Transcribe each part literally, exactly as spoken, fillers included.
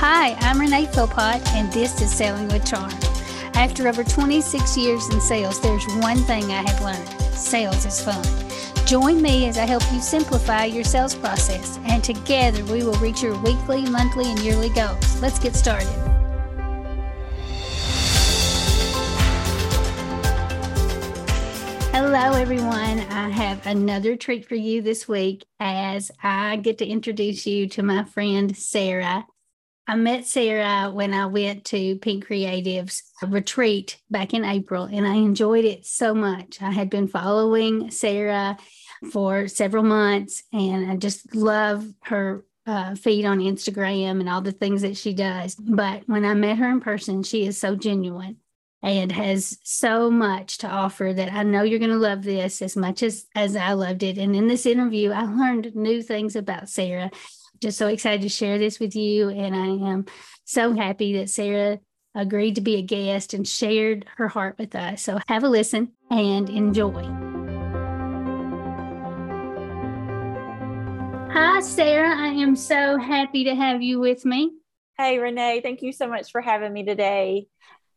Hi, I'm Renee Philpot, and this is Selling with Charm. After over twenty-six years in sales, there's one thing I have learned. Sales is fun. Join me as I help you simplify your sales process, and together we will reach your weekly, monthly, and yearly goals. Let's get started. Hello, everyone. I have another treat for you this week as I get to introduce you to my friend, Sarah. I met Sarah when I went to Pink Creative's retreat back in April, and I enjoyed it so much. I had been following Sarah for several months, and I just love her uh, feed on Instagram and all the things that she does. But when I met her in person, she is so genuine and has so much to offer that I know you're going to love this as much as, as I loved it. And in this interview, I learned new things about Sarah. Just so excited to share this with you. And I am so happy that Sarah agreed to be a guest and shared her heart with us. So have a listen and enjoy. Hi, Sarah. I am so happy to have you with me. Hey, Renee. Thank you so much for having me today.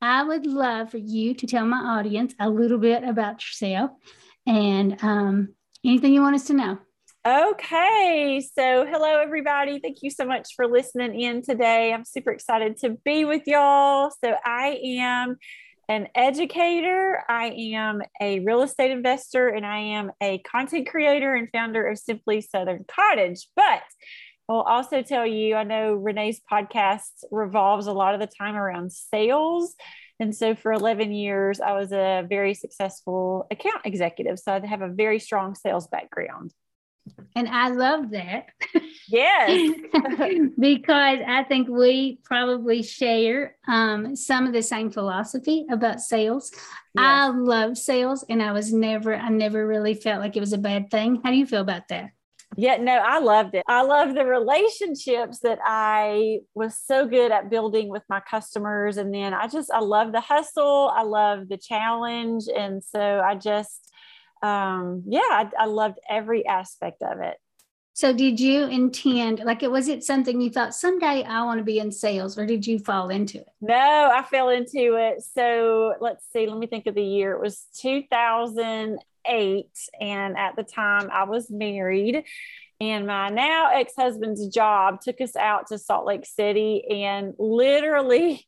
I would love for you to tell my audience a little bit about yourself and um, anything you want us to know. Okay. So hello, everybody. Thank you so much for listening in today. I'm super excited to be with y'all. So I am an educator. I am a real estate investor, and I am a content creator and founder of Simply Southern Cottage. But I'll also tell you, I know Renee's podcast revolves a lot of the time around sales. And so for eleven years, I was a very successful account executive. So I have a very strong sales background. And I love that. Yes. Because I think we probably share um, some of the same philosophy about sales. Yes. I love sales, and I was never, I never really felt like it was a bad thing. How do you feel about that? Yeah, no, I loved it. I love the relationships that I was so good at building with my customers. And then I just, I love the hustle. I love the challenge. And so I just, um, yeah, I, I loved every aspect of it. So did you intend, like, it was it something you thought someday I want to be in sales, or did you fall into it? No, I fell into it. So let's see, let me think of the year. It was two thousand eight. And at the time I was married, and my now ex-husband's job took us out to Salt Lake City, and literally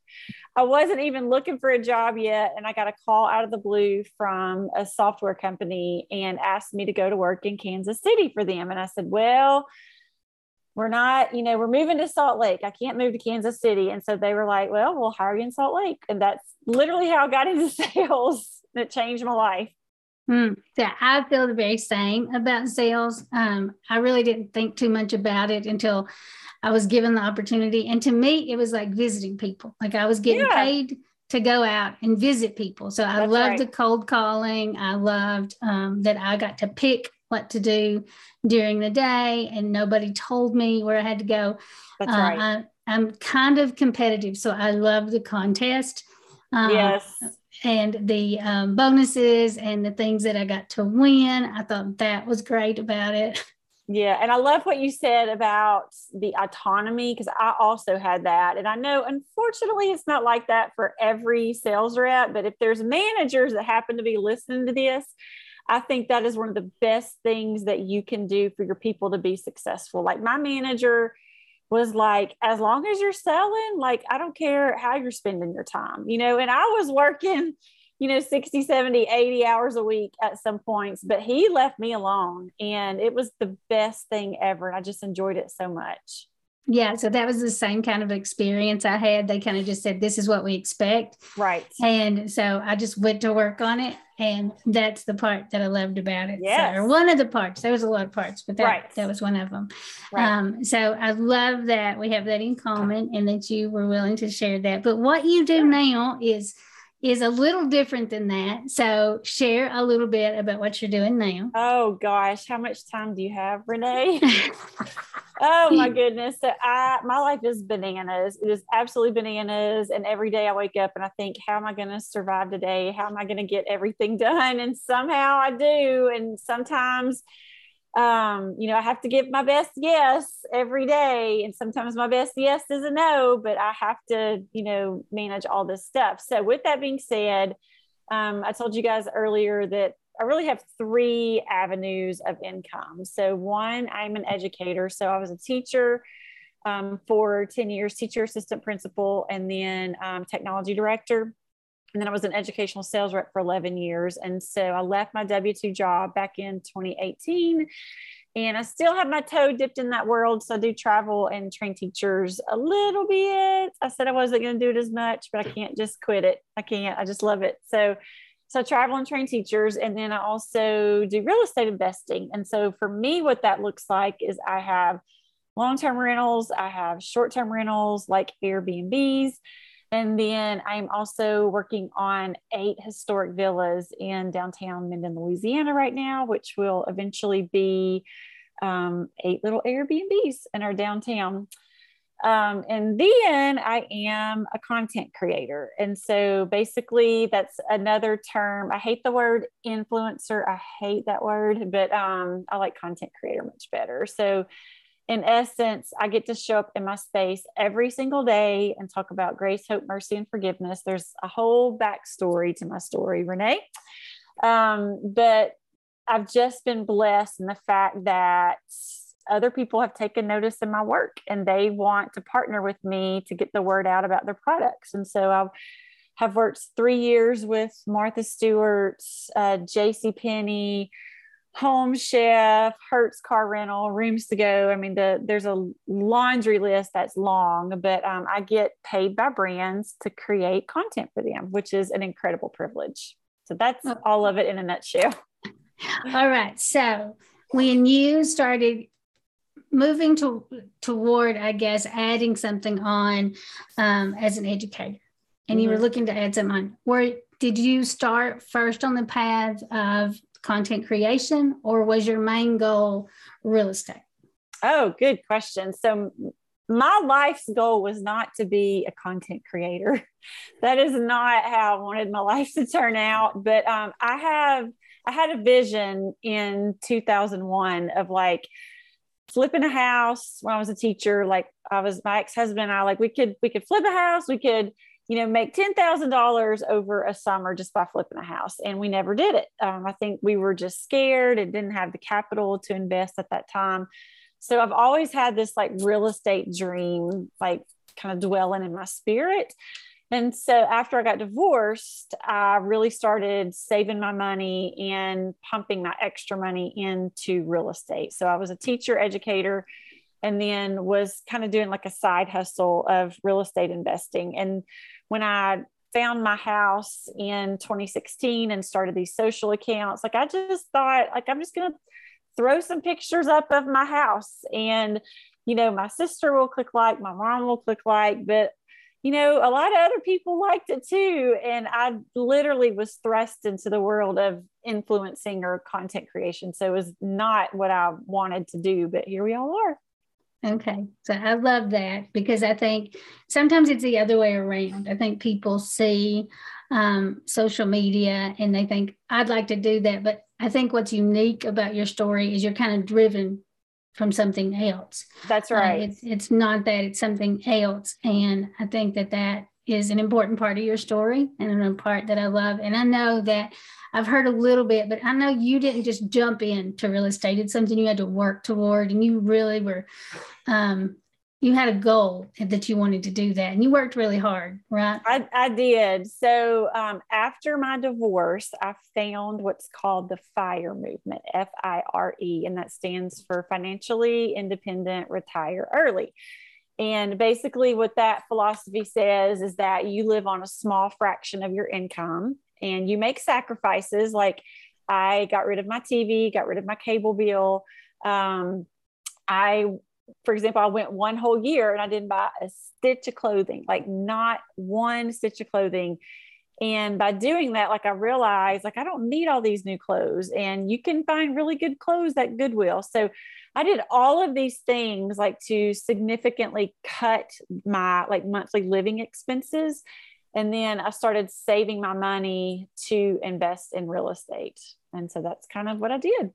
I wasn't even looking for a job yet. And I got a call out of the blue from a software company and asked me to go to work in Kansas City for them. And I said, well, we're not, you know, we're moving to Salt Lake. I can't move to Kansas City. And so they were like, well, we'll hire you in Salt Lake. And that's literally how I got into sales. It changed my life. Hmm. So I feel the very same about sales. Um, I really didn't think too much about it until I was given the opportunity. And to me, it was like visiting people. Like I was getting yeah. paid to go out and visit people. So I That's loved right. the cold calling. I loved um, that I got to pick what to do during the day, and nobody told me where I had to go. That's uh, right. I, I'm kind of competitive, so I love the contest. Um, yes. And the um, bonuses and the things that I got to win. I thought that was great about it. Yeah. And I love what you said about the autonomy, because I also had that. And I know, unfortunately, it's not like that for every sales rep, but if there's managers that happen to be listening to this, I think that is one of the best things that you can do for your people to be successful. Like my manager was like, as long as you're selling, like, I don't care how you're spending your time, you know, and I was working, you know, sixty, seventy, eighty hours a week at some points, but he left me alone, and it was the best thing ever. And I just enjoyed it so much. Yeah. So that was the same kind of experience I had. They kind of just said, this is what we expect. Right. And so I just went to work on it. And that's the part that I loved about it. Yes. So, one of the parts. There was a lot of parts, but that, right. that was one of them. Right. Um, so I love that we have that in common, and that you were willing to share that. But what you do now is is a little different than that. So share a little bit about what you're doing now. Oh, gosh. How much time do you have, Renee? Oh, my goodness. So I, my life is bananas. It is absolutely bananas. And every day I wake up and I think, how am I going to survive today? How am I going to get everything done? And somehow I do. And sometimes Um, you know, I have to give my best yes every day. And sometimes my best yes is a no, but I have to, you know, manage all this stuff. So with that being said, um, I told you guys earlier that I really have three avenues of income. So one, I'm an educator. So I was a teacher um, for ten years, teacher assistant principal, and then um, technology director. And then I was an educational sales rep for eleven years. And so I left my W two job back in twenty eighteen, and I still have my toe dipped in that world. So I do travel and train teachers a little bit. I said I wasn't going to do it as much, but I can't just quit it. I can't, I just love it. So, so I travel and train teachers. And then I also do real estate investing. And so for me, what that looks like is I have long-term rentals. I have short-term rentals like Airbnbs. And then I'm also working on eight historic villas in downtown Minden, Louisiana right now, which will eventually be um, eight little Airbnbs in our downtown. Um, and then I am a content creator. And so basically that's another term. I hate the word influencer. I hate that word, but um, I like content creator much better. So in essence, I get to show up in my space every single day and talk about grace, hope, mercy, and forgiveness. There's a whole backstory to my story, Renee. Um, but I've just been blessed in the fact that other people have taken notice in my work and they want to partner with me to get the word out about their products. And so I've have worked three years with Martha Stewart, uh, J C Penney, Home Chef, Hertz Car Rental, Rooms to Go. I mean, the, there's a laundry list that's long, but um, I get paid by brands to create content for them, which is an incredible privilege. So that's all of it in a nutshell. All right. So when you started moving to, toward, I guess, adding something on um, as an educator, and mm-hmm. you were looking to add something on, where did you start first on the path of content creation, or was your main goal real estate? Oh, good question. So my life's goal was not to be a content creator. That is not how I wanted my life to turn out. But um, I have, I had a vision in two thousand one of like flipping a house when I was a teacher. Like I was, my ex-husband and I, like we could, we could flip a house. We could, you know, make ten thousand dollars over a summer just by flipping a house. And we never did it. Um, I think we were just scared and didn't have the capital to invest at that time. So I've always had this like real estate dream, like kind of dwelling in my spirit. And so after I got divorced, I really started saving my money and pumping my extra money into real estate. So I was a teacher, educator, and then was kind of doing like a side hustle of real estate investing. And when I found my house in twenty sixteen and started these social accounts, like I just thought, like, I'm just going to throw some pictures up of my house. And, you know, my sister will click like, my mom will click like, but, you know, a lot of other people liked it too. And I literally was thrust into the world of influencing or content creation. So it was not what I wanted to do, but here we all are. Okay. So I love that, because I think sometimes it's the other way around. I think people see um, social media and they think, I'd like to do that. But I think what's unique about your story is you're kind of driven from something else. That's right. Uh, it's, it's not that, it's something else. And I think that that is an important part of your story and a part that I love. And I know that I've heard a little bit, but I know you didn't just jump into real estate. It's something you had to work toward, and you really were, um, you had a goal that you wanted to do that, and you worked really hard, right? I, I did. So um, after my divorce, I found what's called the FIRE movement, F I R E, and that stands for Financially Independent, Retire Early. And basically what that philosophy says is that you live on a small fraction of your income and you make sacrifices. Like I got rid of my T V, got rid of my cable bill. Um, I, for example, I went one whole year and I didn't buy a stitch of clothing, like not one stitch of clothing. And by doing that, like I realized, like, I don't need all these new clothes, and you can find really good clothes at Goodwill. So I did all of these things like to significantly cut my like monthly living expenses. And then I started saving my money to invest in real estate. And so that's kind of what I did.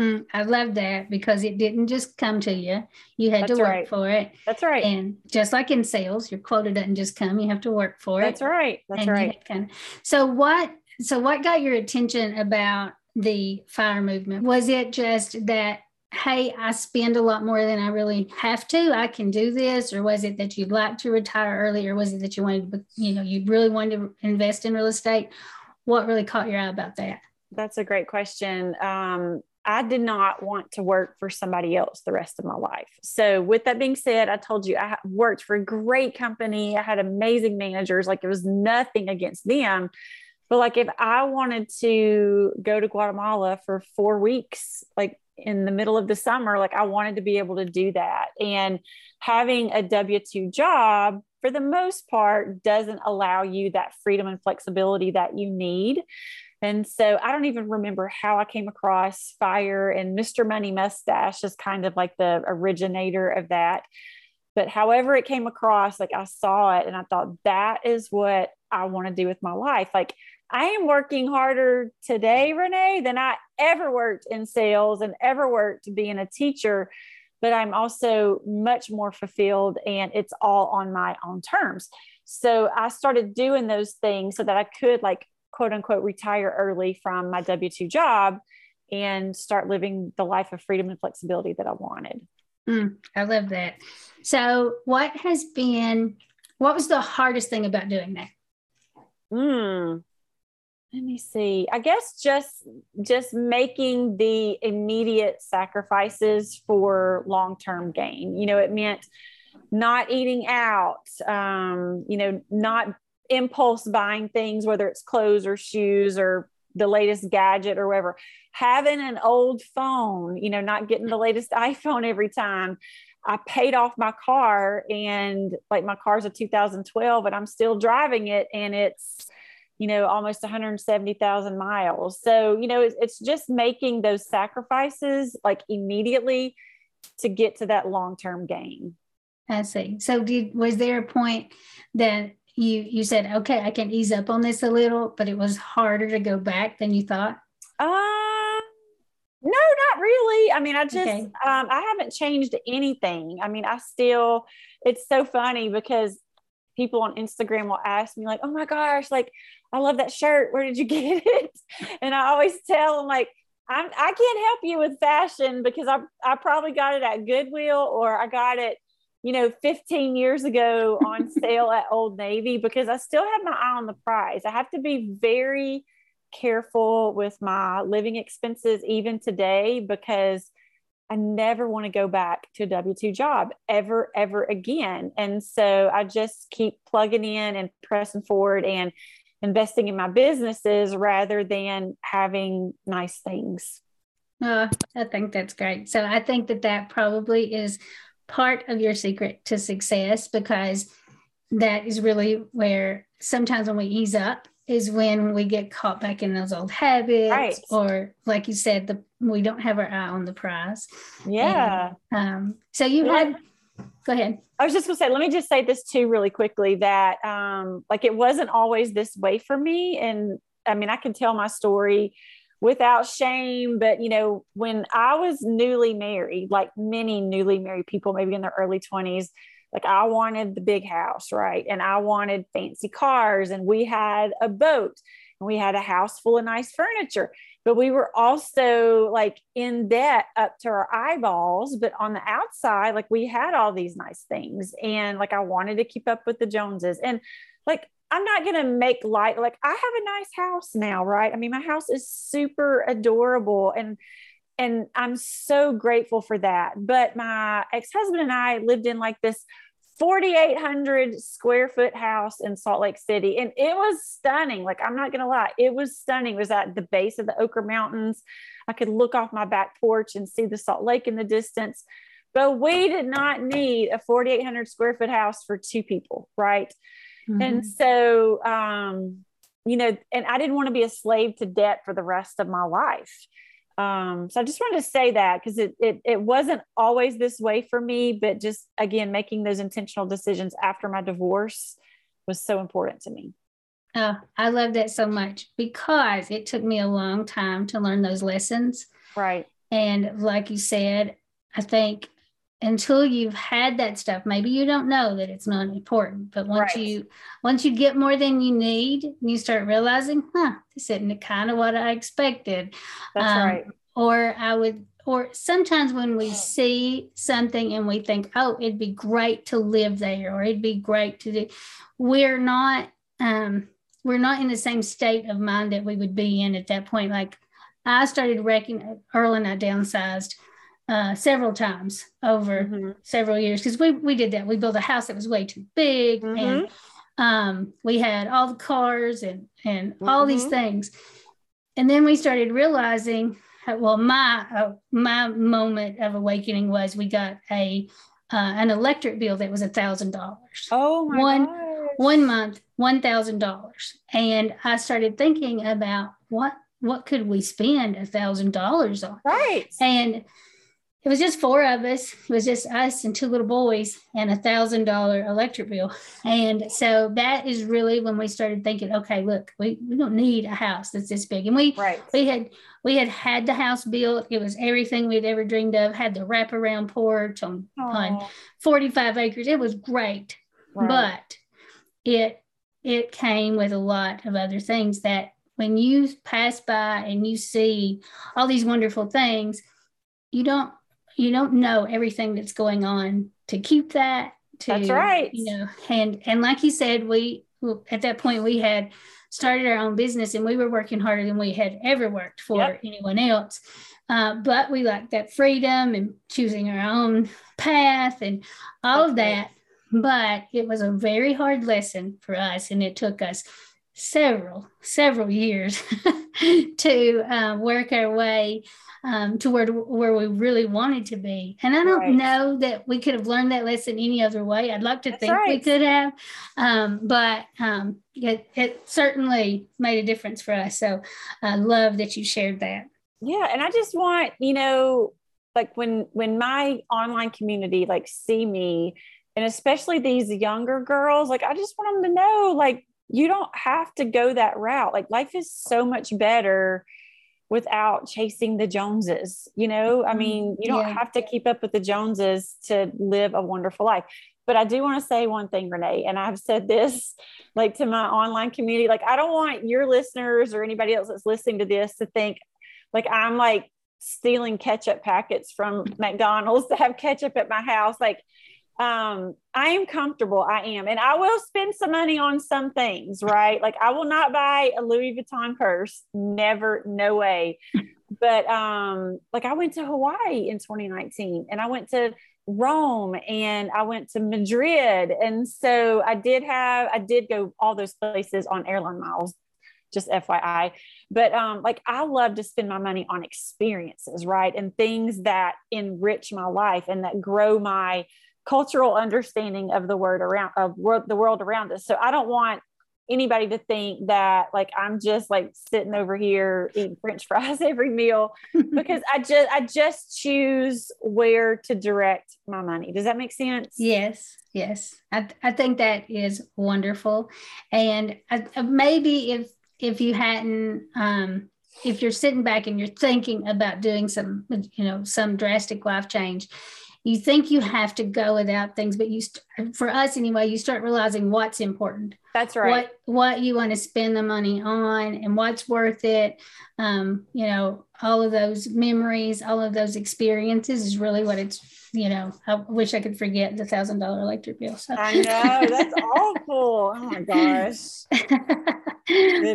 Mm, I love that, because it didn't just come to you. You had That's to work right. for it. That's right. And just like in sales, your quota doesn't just come, you have to work for That's it. That's right. That's and right. Kind of, so what, so what got your attention about the FIRE movement? Was it just that, hey, I spend a lot more than I really have to, I can do this? Or was it that you'd like to retire early? Or was it that you wanted to, you know, you really wanted to invest in real estate? What really caught your eye about that? That's a great question. Um, I did not want to work for somebody else the rest of my life. So with that being said, I told you I worked for a great company. I had amazing managers. Like, it was nothing against them. But like, if I wanted to go to Guatemala for four weeks, like in the middle of the summer, like I wanted to be able to do that. And having a W two job, for the most part, doesn't allow you that freedom and flexibility that you need. And so I don't even remember how I came across FIRE, and Mister Money Mustache is kind of like the originator of that. But however it came across, like I saw it and I thought, that is what I want to do with my life. Like, I am working harder today, Renee, than I ever worked in sales and ever worked being a teacher, but I'm also much more fulfilled, and it's all on my own terms. So I started doing those things so that I could, like, quote unquote, retire early from my W two job and start living the life of freedom and flexibility that I wanted. Mm, I love that. So what has been, what was the hardest thing about doing that? Mm, let me see. I guess just, just making the immediate sacrifices for long-term gain. You know, it meant not eating out, um, you know, not impulse buying things, whether it's clothes or shoes or the latest gadget or whatever, having an old phone, you know, not getting the latest iPhone every time. I paid off my car, and like my car's a two thousand twelve, but I'm still driving it, and it's, you know, almost one hundred seventy thousand miles. So, you know, it's, it's just making those sacrifices like immediately to get to that long-term gain. I see. So did, was there a point that You you said, okay, I can ease up on this a little, but it was harder to go back than you thought? Uh, no, not really. I mean, I just, okay. um, I haven't changed anything. I mean, I still, it's so funny because people on Instagram will ask me like, oh my gosh, like, I love that shirt. Where did you get it? And I always tell them like, I'm, I can't help you with fashion because I, I probably got it at Goodwill, or I got it, you know, fifteen years ago on sale at Old Navy, because I still have my eye on the prize. I have to be very careful with my living expenses even today, because I never want to go back to a W two job ever, ever again. And so I just keep plugging in and pressing forward and investing in my businesses rather than having nice things. Oh, I think that's great. So I think that that probably is part of your secret to success, because that is really where sometimes when we ease up is when we get caught back in those old habits, right? Or like you said, the, we don't have our eye on the prize. Yeah. And, um, so you yeah. had, go ahead. I was just gonna say, let me just say this too, really quickly, that um, like, it wasn't always this way for me. And I mean, I can tell my story without shame, but you know, when I was newly married, like many newly married people, maybe in their early twenties, like I wanted the big house, right? And I wanted fancy cars, and we had a boat, and we had a house full of nice furniture, but we were also like in debt up to our eyeballs. But on the outside, like we had all these nice things, and like I wanted to keep up with the Joneses, and like I'm not going to make light. Like I have a nice house now, right? I mean, my house is super adorable, and, and I'm so grateful for that. But my ex-husband and I lived in like this forty-eight hundred square foot house in Salt Lake City. And it was stunning. Like, I'm not going to lie. It was stunning. It was at the base of the Oquirrh Mountains. I could look off my back porch and see the Salt Lake in the distance, but we did not need a forty-eight hundred square foot house for two people. Right. Mm-hmm. And so, um, you know, and I didn't want to be a slave to debt for the rest of my life. Um, so I just wanted to say that, because it, it, it wasn't always this way for me, but just, again, making those intentional decisions after my divorce was so important to me. Oh, I love that so much, because it took me a long time to learn those lessons. Right. And like you said, I think until you've had that stuff, maybe you don't know that it's not important. But once right. you once you get more than you need, and you start realizing, huh, this isn't kind of what I expected. That's um, right. Or I would, or sometimes when we see something and we think, oh, it'd be great to live there, or it'd be great to do, we're not, um, we're not in the same state of mind that we would be in at that point. Like I started wrecking, Earl and I downsized uh, several times over mm-hmm. several years, because we, we did that. We built a house that was way too big, mm-hmm. and um, we had all the cars and, and mm-hmm. all these things. And then we started realizing, well, my uh, my moment of awakening was we got a uh, an electric bill that was a thousand dollars. Oh my one gosh. one month, one thousand dollars, and I started thinking about what what could we spend a thousand dollars on? Right, and it was just four of us. It was just us and two little boys and a thousand dollar electric bill. And so that is really when we started thinking, okay, look, we, we don't need a house that's this big. And we right. we had. We had had the house built. It was everything we'd ever dreamed of. Had the wraparound porch on, on forty-five acres. It was great, right. but it it came with a lot of other things that when you pass by and you see all these wonderful things, you don't you don't know everything that's going on to keep that. To, that's right. You know, and and like you said, we at that point we had started our own business, and we were working harder than we had ever worked for yep. anyone else. Uh, but we liked that freedom and choosing our own path and all okay. of that. But it was a very hard lesson for us. And it took us several, several years to uh, work our way um, to where, where we really wanted to be. And I don't right. know that we could have learned that lesson any other way. I'd like to That's think right. we could have, um, but um, it, it certainly made a difference for us. So I love that you shared that. Yeah. And I just want, you know, like when, when my online community, like see me, and especially these younger girls, like, I just want them to know, like, you don't have to go that route. Like life is so much better without chasing the Joneses, you know? I mean, you don't yeah. have to keep up with the Joneses to live a wonderful life. But I do want to say one thing, Renee, and I've said this like to my online community, like I don't want your listeners or anybody else that's listening to this to think like I'm like stealing ketchup packets from McDonald's to have ketchup at my house. Like um, I am comfortable. I am. And I will spend some money on some things, right? Like I will not buy a Louis Vuitton purse. Never, no way. But, um, like I went to Hawaii in twenty nineteen and I went to Rome and I went to Madrid. And so I did have, I did go all those places on airline miles, just F Y I. But, um, like I love to spend my money on experiences, right? And things that enrich my life and that grow my cultural understanding of the word around of world, the world around us. So I don't want anybody to think that like, I'm just like sitting over here eating French fries every meal because I just, I just choose where to direct my money. Does that make sense? Yes. Yes. I, I think that is wonderful. And I, maybe if, if you hadn't, um, if you're sitting back and you're thinking about doing some, you know, some drastic life change, you think you have to go without things, but you, st- for us anyway, you start realizing what's important. That's right. What what you want to spend the money on and what's worth it. Um, you know, all of those memories, all of those experiences is really what it's, you know, I wish I could forget the thousand dollar electric bill. So. I know, that's awful. Oh my gosh.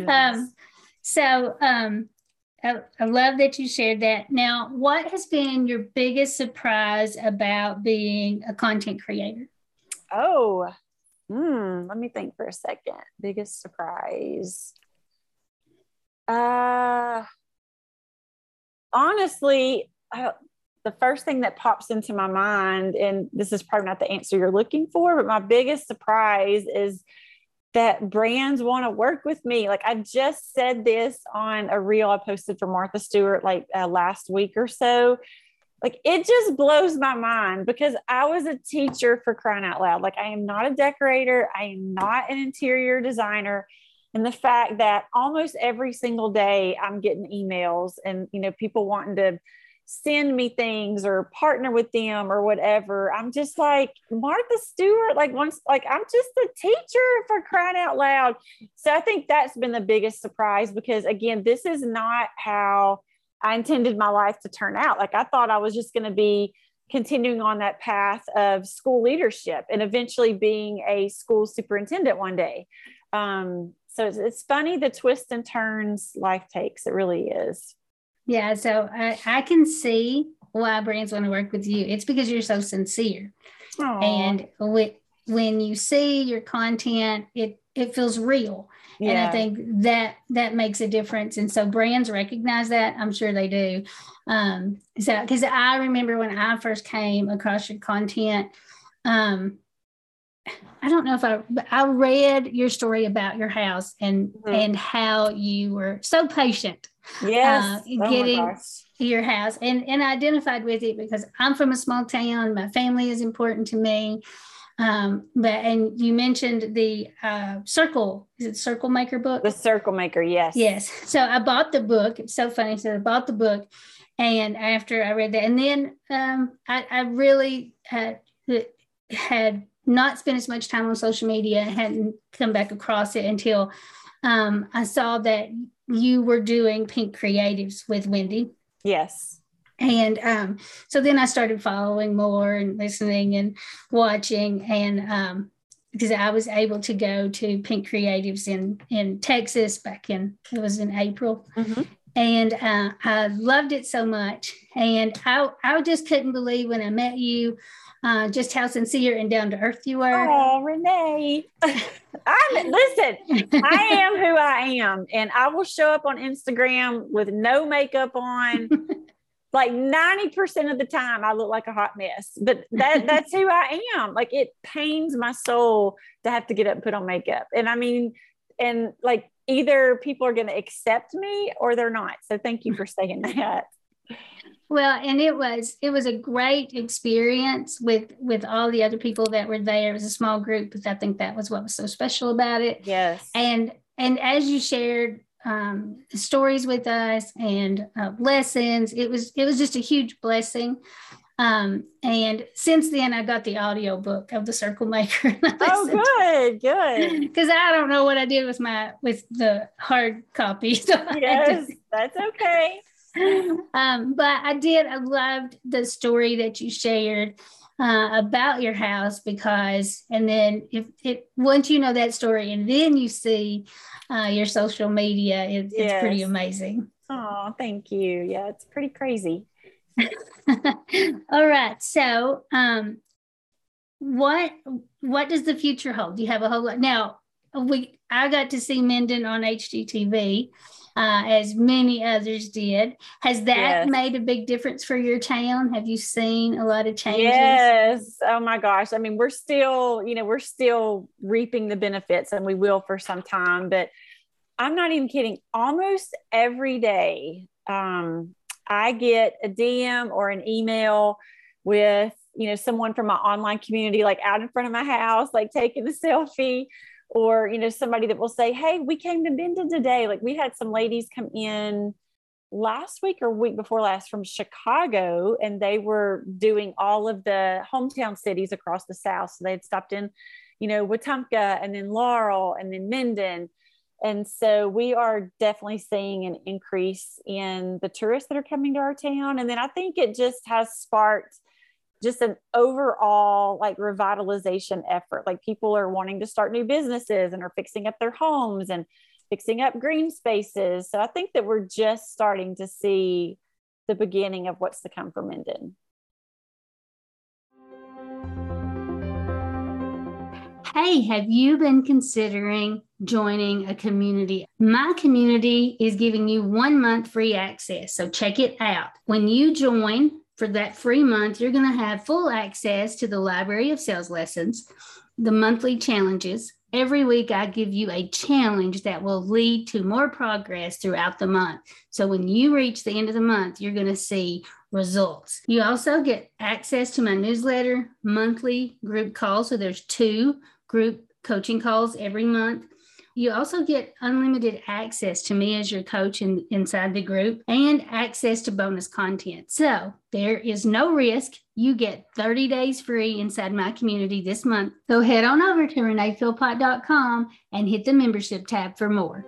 um, so, um, I, I love that you shared that. Now, what has been your biggest surprise about being a content creator? Oh, hmm, let me think for a second. Biggest surprise. Uh, honestly, I, the first thing that pops into my mind, and this is probably not the answer you're looking for, but my biggest surprise is that brands want to work with me. Like I just said this on a reel I posted for Martha Stewart, like uh, last week or so. Like it just blows my mind because I was a teacher, for crying out loud. Like I am not a decorator. I am not an interior designer. And the fact that almost every single day I'm getting emails and, you know, people wanting to send me things or partner with them or whatever. I'm just like, Martha Stewart, like once, like I'm just a teacher, for crying out loud. So I think that's been the biggest surprise, because again, this is not how I intended my life to turn out. Like I thought I was just going to be continuing on that path of school leadership and eventually being a school superintendent one day. Um, so it's, it's funny, the twists and turns life takes, it really is. Yeah, so I, I can see why brands want to work with you. It's because you're so sincere. Aww. And with, when you see your content, it it feels real. Yeah. And I think that that makes a difference. And so brands recognize that. I'm sure they do. Um, so because I remember when I first came across your content, um, I don't know if I, but I read your story about your house and mm-hmm. and how you were so patient. Yes, uh, getting oh your house, and and I identified with it because I'm from a small town. My family is important to me. Um, but and you mentioned the uh, Circle, is it Circle Maker book? The Circle Maker, yes, yes. So I bought the book. It's so funny. So I bought the book, and after I read that, and then um, I, I really had, had not spent as much time on social media. Hadn't come back across it until um, I saw that you were doing Pink Creatives with Wendy. Yes. And um, so then I started following more and listening and watching, and um, because I was able to go to Pink Creatives in, in Texas back in, it was in April. Mm-hmm. And uh, I loved it so much. And I, I just couldn't believe when I met you, uh, just how sincere and down to earth you were. Oh, Renee. I'm, listen, I am who I am. And I will show up on Instagram with no makeup on. Like ninety percent of the time I look like a hot mess, but that that's who I am. Like it pains my soul to have to get up and put on makeup. And I mean, and like either people are going to accept me or they're not. So thank you for saying that. Well, and it was, it was a great experience with, with all the other people that were there. It was a small group, but I think that was what was so special about it. Yes. And, and as you shared, um, stories with us and uh, lessons. It was, it was just a huge blessing. Um, and since then I got the audio book of The Circle Maker. Oh, good, good. Cause I don't know what I did with my, with the hard copy. So yes, just, that's okay. Um, but I did, I loved the story that you shared Uh, about your house, because, and then if it, once you know that story and then you see uh, your social media, it, it's yes. pretty amazing. Oh, thank you. Yeah, it's pretty crazy. All right. So um, what, what does the future hold? Do you have a whole lot? Now, we, I got to see Minden on H G T V. Uh, as many others did. Has that yes. made a big difference for your town? Have you seen a lot of changes? Yes. Oh my gosh. I mean, we're still, you know, we're still reaping the benefits, and we will for some time, but I'm not even kidding. Almost every day, um, I get a D M or an email with, you know, someone from my online community, like out in front of my house, like taking the selfie. Or, you know, somebody that will say, hey, we came to Minden today. Like we had some ladies come in last week or week before last from Chicago, and they were doing all of the hometown cities across the South. So they had stopped in, you know, Wetumpka and then Laurel and then Minden. And so we are definitely seeing an increase in the tourists that are coming to our town. And then I think it just has sparked just an overall like revitalization effort. Like people are wanting to start new businesses and are fixing up their homes and fixing up green spaces. So I think that we're just starting to see the beginning of what's to come for Minden. Hey, have you been considering joining a community? My community is giving you one month free access. So check it out. When you join, for that free month, you're going to have full access to the library of sales lessons, the monthly challenges. Every week, I give you a challenge that will lead to more progress throughout the month. So when you reach the end of the month, you're going to see results. You also get access to my newsletter, monthly group calls. So there's two group coaching calls every month. you also get unlimited access to me as your coach in, inside the group and access to bonus content. So there is no risk. You get thirty days free inside my community this month. So head on over to renee philpot dot com and hit the membership tab for more.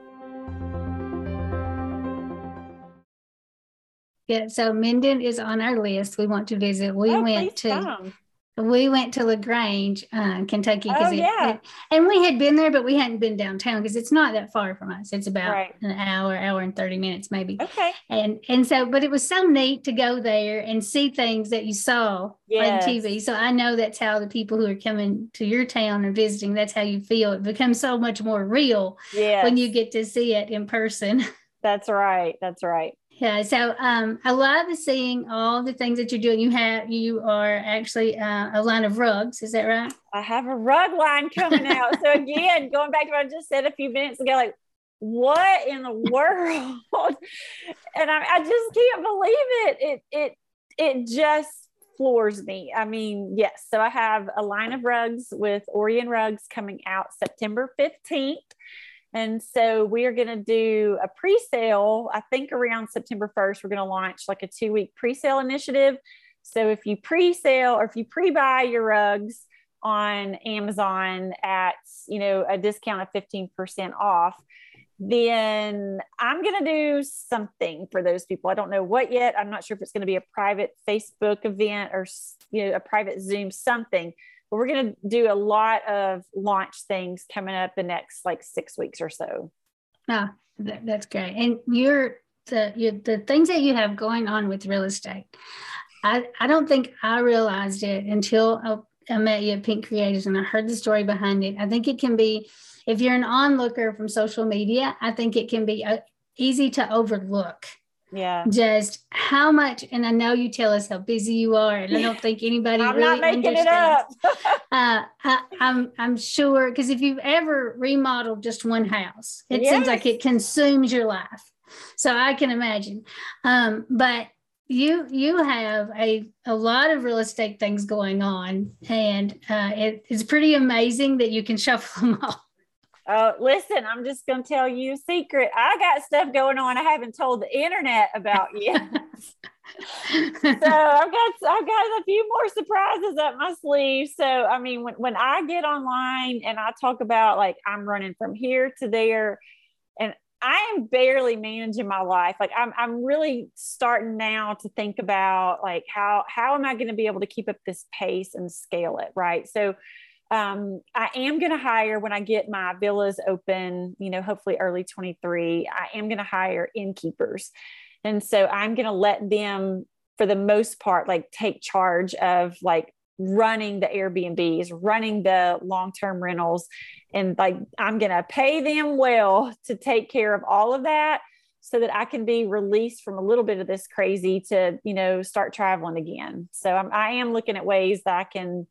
Yeah, so Minden is on our list. We want to visit. We oh, went to come. We went to LaGrange, uh, Kentucky. Oh, it, yeah. It, and we had been there, but we hadn't been downtown because it's not that far from us. It's about right. an hour, hour and thirty minutes maybe. Okay. And and so, but it was so neat to go there and see things that you saw yes. on T V. So I know that's how the people who are coming to your town and visiting, that's how you feel. It becomes so much more real yes. when you get to see it in person. That's right. That's right. Yeah, so um, I love seeing all the things that you're doing. You have, you are actually uh, a line of rugs, is that right? I have a rug line coming out. So again, going back to what I just said a few minutes ago, like, what in the world? And I, I just can't believe it. It it it just floors me. I mean, yes. So I have a line of rugs with Orion Rugs coming out September fifteenth. And so we are going to do a pre-sale, I think around September first, we're going to launch like a two week pre-sale initiative. So if you pre-sale or if you pre-buy your rugs on Amazon at, you know, a discount of fifteen percent off, then I'm going to do something for those people. I don't know what yet. I'm not sure if it's going to be a private Facebook event or, you know, a private Zoom something. We're going to do a lot of launch things coming up the next like six weeks or so. Oh, that, that's great. And you're the, you're the things that you have going on with real estate. I, I don't think I realized it until I, I met you at Pink Creative and I heard the story behind it. I think it can be, if you're an onlooker from social media, I think it can be uh, easy to overlook. Yeah. Just how much, and I know you tell us how busy you are, and I don't think anybody I'm really not making understands. It up. uh, I, I'm, I'm sure, because if you've ever remodeled just one house, it yes. seems like it consumes your life. So I can imagine. Um, but you, you have a, a lot of real estate things going on, and uh, it, it's pretty amazing that you can shuffle them all. Oh, listen, I'm just going to tell you a secret. I got stuff going on I haven't told the internet about yet. So I've got, I've got a few more surprises up my sleeve. So, I mean, when, when I get online and I talk about like, I'm running from here to there and I am barely managing my life. Like I'm, I'm really starting now to think about like, how, how am I going to be able to keep up this pace and scale it? Right. So Um, I am going to hire when I get my villas open, you know, hopefully early twenty-three, I am going to hire innkeepers. And so I'm going to let them for the most part, like take charge of like running the Airbnbs, running the long-term rentals. And like, I'm going to pay them well to take care of all of that so that I can be released from a little bit of this crazy to, you know, start traveling again. So I'm, I am looking at ways that I can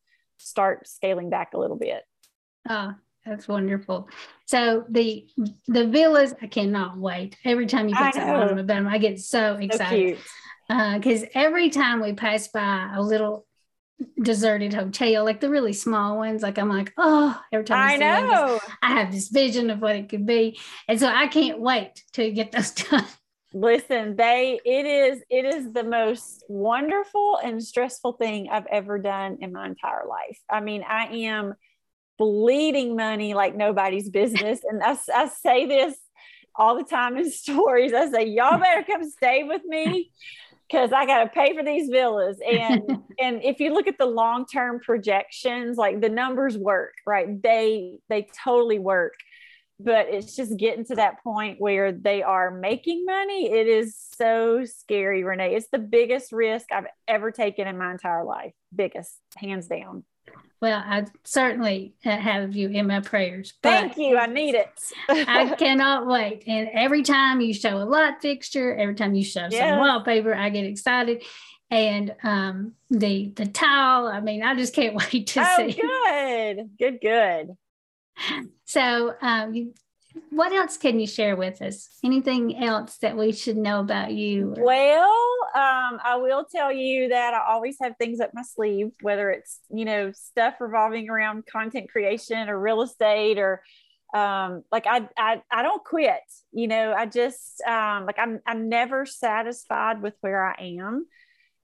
start scaling back a little bit. Oh, that's wonderful. So the the villas, I cannot wait. Every time you get something about them, I get so excited. Because so uh, every time we pass by a little deserted hotel, like the really small ones, like I'm like, oh, every time I, I know, this, I have this vision of what it could be. And so I can't wait to get those done. Listen, they, it is, it is the most wonderful and stressful thing I've ever done in my entire life. I mean, I am bleeding money like nobody's business. And I, I say this all the time in stories. I say, y'all better come stay with me because I got to pay for these villas. And, and if you look at the long-term projections, like the numbers work, right? They, they totally work. But it's just getting to that point where they are making money. It is so scary, Renee. It's the biggest risk I've ever taken in my entire life. Biggest, hands down. Well, I certainly have you in my prayers. Thank you. I need it. I cannot wait. And every time you show a light fixture, every time you show yeah. some wallpaper, I get excited. And um, the the tile, I mean, I just can't wait to oh, see. Oh, good. Good, good. So um, what else can you share with us? Anything else that we should know about you? Or- well, um, I will tell you that I always have things up my sleeve, whether it's, you know, stuff revolving around content creation or real estate or um, like I, I, I don't quit, you know, I just, um, like I'm, I'm never satisfied with where I am.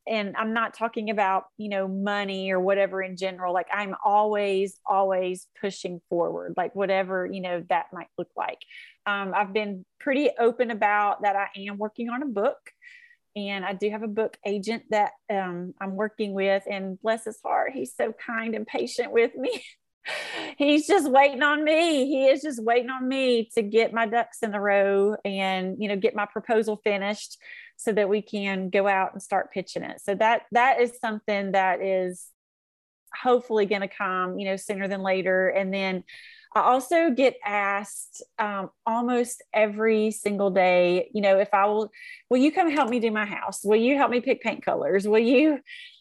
And I'm not talking about, you know, money or whatever in general. Like I'm always, always pushing forward, like whatever, you know, that might look like. Um, I've been pretty open about that. I am working on a book, and I do have a book agent that um, I'm working with, and bless his heart, he's so kind and patient with me. He's just waiting on me. He is just waiting on me to get my ducks in a row and, you know, get my proposal finished so that we can go out and start pitching it. So that, that is something that is hopefully going to come, you know, sooner than later. And then I also get asked um, almost every single day, you know, if I will, will you come help me do my house? Will you help me pick paint colors? Will you,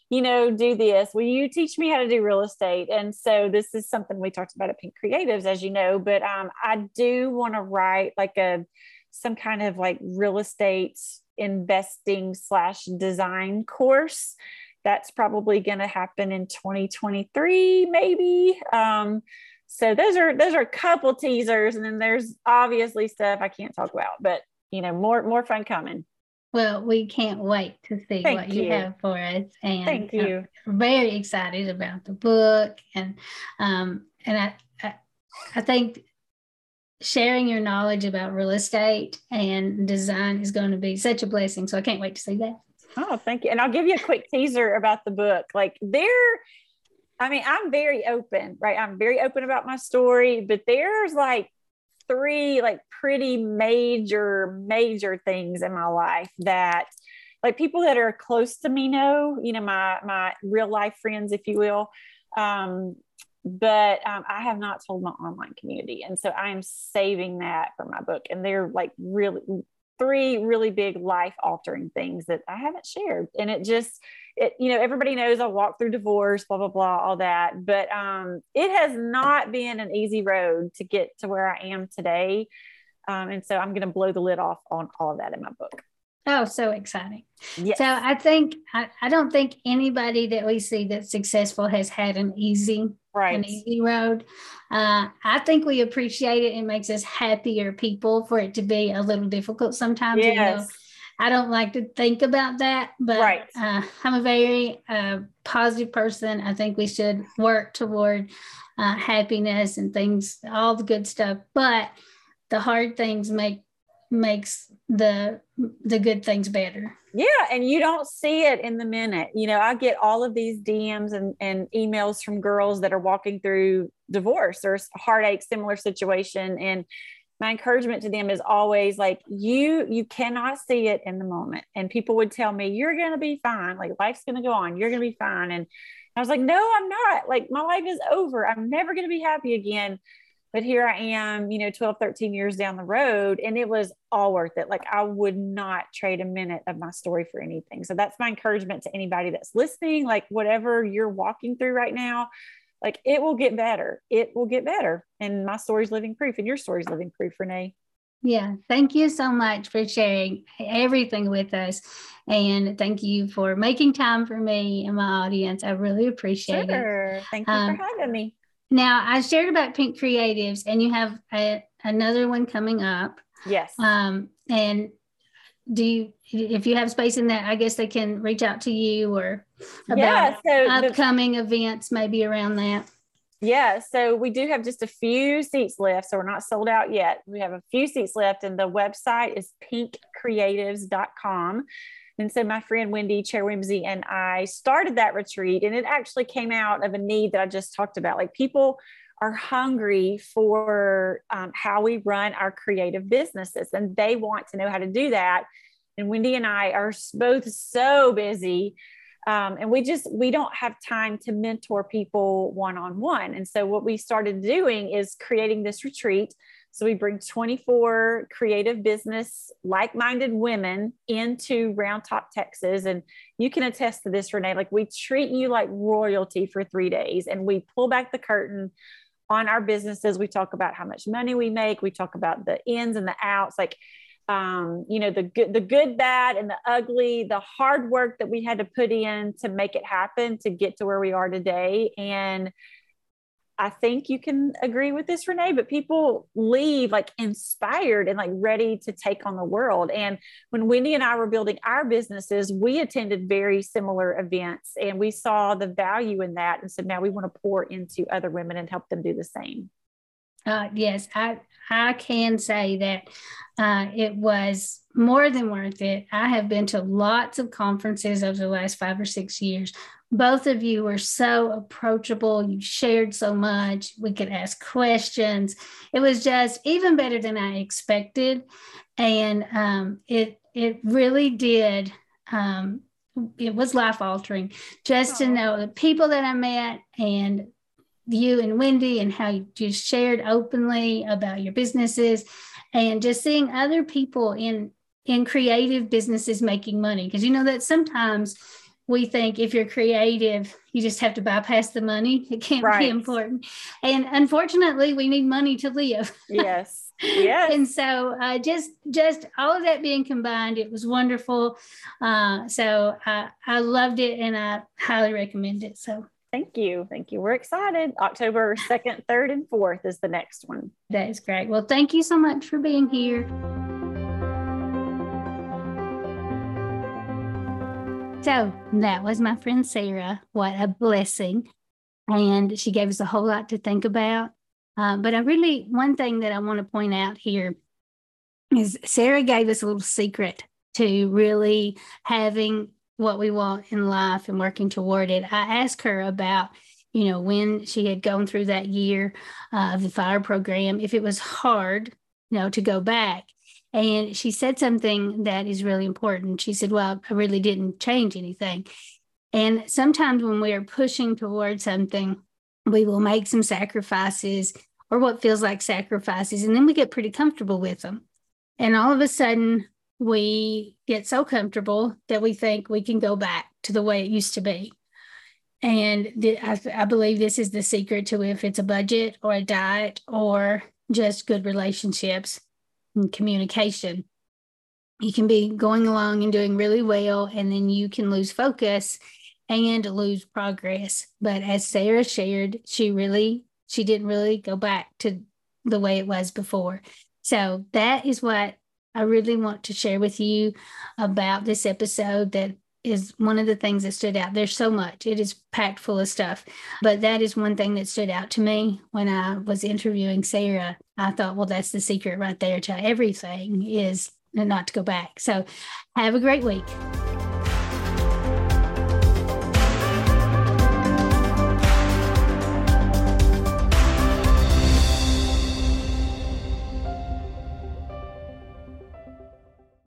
you know, do this? Will you teach me how to do real estate? And so this is something we talked about at Pink Creatives, as you know, but um, I do want to write like a, some kind of like real estate investing slash design course. That's probably going to happen in twenty twenty-three, maybe. Um, so those are, those are a couple teasers, and then there's obviously stuff I can't talk about, but you know, more, more fun coming. Well, we can't wait to see Thank what you. you have for us. And Thank you. I'm very excited about the book. And um, and I, I, I think sharing your knowledge about real estate and design is going to be such a blessing. So I can't wait to see that. Oh, thank you. And I'll give you a quick teaser about the book. Like there, I mean, I'm very open, right? I'm very open about my story, but there's like three like pretty major, major things in my life that like people that are close to me know, you know, my, my real life friends, if you will. Um, but um, I have not told my online community. And so I am saving that for my book. And they're like really three really big life altering things that I haven't shared. And it just, it, you know, everybody knows I walked through divorce, blah, blah, blah, all that. But um, it has not been an easy road to get to where I am today. Um, and so I'm going to blow the lid off on all of that in my book. Oh, so exciting. Yes. So I think, I, I don't think anybody that we see that's successful has had an easy, right. an easy road. Uh, I think we appreciate it. It makes us happier people for it to be a little difficult sometimes. Yes. You know, I don't like to think about that, but right. uh, I'm a very uh, positive person. I think we should work toward uh, happiness and things, all the good stuff, but the hard things make makes the the good things better. Yeah, and you don't see it in the minute. You know, I get all of these D Ms and, and emails from girls that are walking through divorce or heartache, similar situation. And my encouragement to them is always like, you you cannot see it in the moment. And people would tell me, you're going to be fine. Like life's going to go on. You're going to be fine. And I was like, no, I'm not. Like my life is over. I'm never going to be happy again. But here I am, you know, twelve, thirteen years down the road, and it was all worth it. Like I would not trade a minute of my story for anything. So that's my encouragement to anybody that's listening, like whatever you're walking through right now, like it will get better. It will get better. And my story's living proof, and your story's living proof, Renee. Yeah. Thank you so much for sharing everything with us. And thank you for making time for me and my audience. I really appreciate sure. it. Thank you um, for having me. Now, I shared about Pink Creatives, and you have a, another one coming up. Yes. Um, and do you, if you have space in that, I guess they can reach out to you or about yeah, so upcoming the, events, maybe around that. Yeah. So we do have just a few seats left. So we're not sold out yet. We have a few seats left, and the website is pink creatives dot com. And so my friend Wendy Chair Wimsey and I started that retreat, and it actually came out of a need that I just talked about. Like people are hungry for um, how we run our creative businesses, and they want to know how to do that. And Wendy and I are both so busy, um, and we just, we don't have time to mentor people one-on-one. And so what we started doing is creating this retreat. So we bring twenty-four creative business, like-minded women into Round Top, Texas. And you can attest to this, Renee, like we treat you like royalty for three days. And we pull back the curtain on our businesses. We talk about how much money we make. We talk about the ins and the outs, like, um, you know, the good, the good, bad, and the ugly, the hard work that we had to put in to make it happen, to get to where we are today. And I think you can agree with this, Renee, but people leave like inspired and like ready to take on the world. And when Wendy and I were building our businesses, we attended very similar events and we saw the value in that. And so now we want to pour into other women and help them do the same. Uh, yes, I, I can say that uh, it was more than worth it. I have been to lots of conferences over the last five or six years. Both of you were so approachable. You shared so much. We could ask questions. It was just even better than I expected. And um, it it really did. Um, it was life altering just Aww. to know the people that I met and you and Wendy and how you just shared openly about your businesses and just seeing other people in, in creative businesses making money. Because you know that sometimes we think if you're creative, you just have to bypass the money. It can't right. be important. And unfortunately, we need money to live. Yes. Yes. And so uh, just just all of that being combined, it was wonderful. Uh, so I, I loved it and I highly recommend it. So thank you. Thank you. We're excited. October second, third, and fourth is the next one. That is great. Well, thank you so much for being here. So that was my friend Sarah. What a blessing. And she gave us a whole lot to think about. Uh, but I really, one thing that I want to point out here is Sarah gave us a little secret to really having what we want in life and working toward it. I asked her about, you know, when she had gone through that year uh, of the FIRE program, if it was hard, you know, to go back. And she said something that is really important. She said, well, I really didn't change anything. And sometimes when we are pushing towards something, we will make some sacrifices or what feels like sacrifices, and then we get pretty comfortable with them. And all of a sudden, we get so comfortable that we think we can go back to the way it used to be. And th- I, I believe this is the secret to if it's a budget or a diet or just good relationships. And communication. You can be going along and doing really well, and then you can lose focus and lose progress. But as Sarah shared, she really, she didn't really go back to the way it was before. So that is what I really want to share with you about this episode. That is one of the things that stood out. There's so much. It is packed full of stuff. But that is one thing that stood out to me when I was interviewing Sarah. I thought, well, that's the secret right there to everything is not to go back. So have a great week.